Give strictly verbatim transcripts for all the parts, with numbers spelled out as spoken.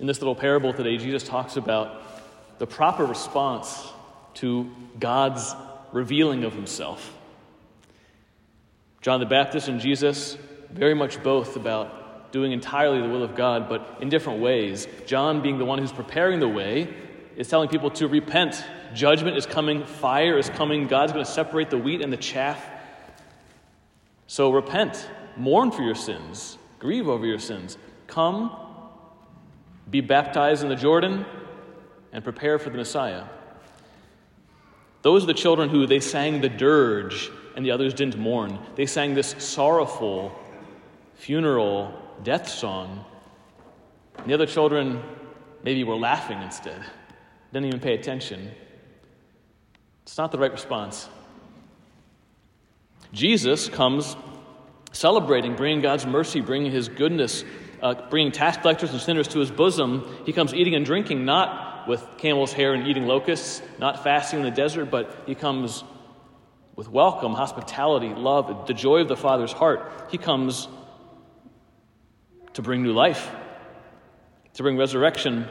In this little parable today, Jesus talks about the proper response to God's revealing of himself. John the Baptist and Jesus, very much both about doing entirely the will of God, but in different ways. John, being the one who's preparing the way, is telling people to repent. Judgment is coming. Fire is coming. God's going to separate the wheat and the chaff. So repent. Mourn for your sins. Grieve over your sins. Come, be baptized in the Jordan, and prepare for the Messiah. Those are the children who they sang the dirge and the others didn't mourn. They sang this sorrowful funeral death song. And the other children maybe were laughing instead. Didn't even pay attention. It's not the right response. Jesus comes celebrating, bringing God's mercy, bringing his goodness, uh, bringing tax collectors and sinners to his bosom. He comes eating and drinking, not with camel's hair and eating locusts, not fasting in the desert, but he comes with welcome, hospitality, love, the joy of the Father's heart. He comes to bring new life, to bring resurrection.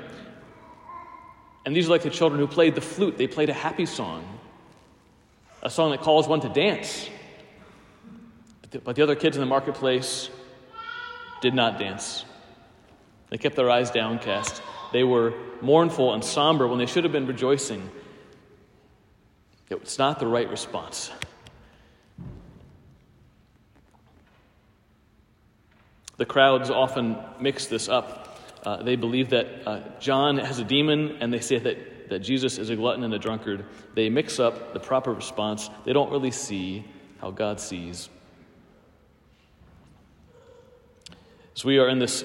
And these are like the children who played the flute. They played a happy song, a song that calls one to dance. But the other kids in the marketplace did not dance. They kept their eyes downcast. They were mournful and somber when they should have been rejoicing. It's not the right response. The crowds often mix this up. Uh, they believe that uh, John has a demon, and they say that, that Jesus is a glutton and a drunkard. They mix up the proper response. They don't really see how God sees. So we are in this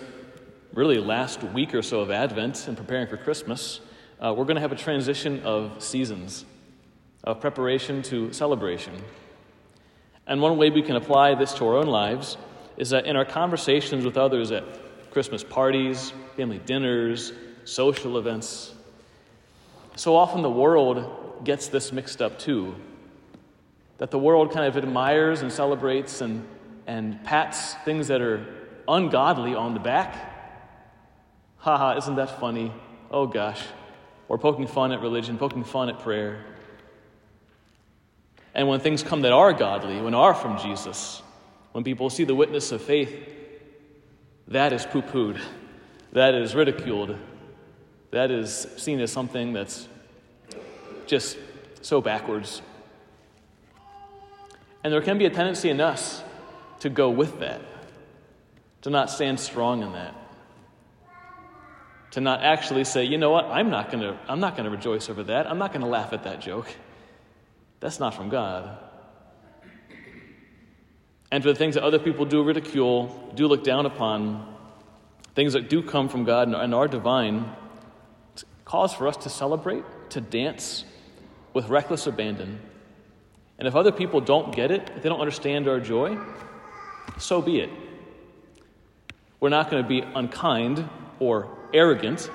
really last week or so of Advent and preparing for Christmas. Uh, we're going to have a transition of seasons, of preparation to celebration. And one way we can apply this to our own lives is that in our conversations with others at Christmas parties, family dinners, social events. So often the world gets this mixed up too. That the world kind of admires and celebrates and, and pats things that are ungodly on the back. Ha ha, isn't that funny? Oh gosh. Or poking fun at religion, poking fun at prayer. And when things come that are godly, when are from Jesus, when people see the witness of faith, that is poo-pooed. That is ridiculed. That is seen as something that's just so backwards. And there can be a tendency in us to go with that, to not stand strong in that, to not actually say, you know what, I'm not going to, I'm not going to rejoice over that. I'm not going to laugh at that joke. That's not from God. And for the things that other people do ridicule, do look down upon, things that do come from God and are divine, it's cause for us to celebrate, to dance with reckless abandon. And if other people don't get it, if they don't understand our joy, so be it. We're not going to be unkind or arrogant,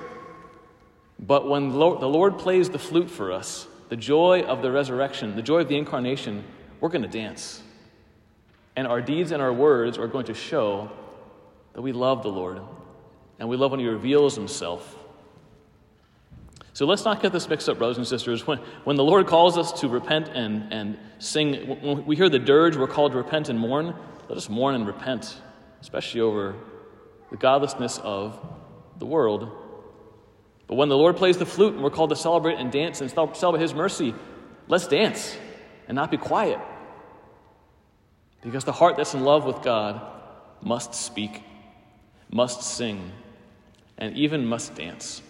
but when the Lord plays the flute for us, the joy of the resurrection, the joy of the incarnation, we're going to dance. And our deeds and our words are going to show that we love the Lord. And we love when he reveals himself. So let's not get this mixed up, brothers and sisters. When, when the Lord calls us to repent and, and sing, when we hear the dirge, we're called to repent and mourn. Let us mourn and repent, especially over the godlessness of the world. But when the Lord plays the flute and we're called to celebrate and dance and celebrate his mercy, let's dance and not be quiet. Because the heart that's in love with God must speak, must sing, and even must dance.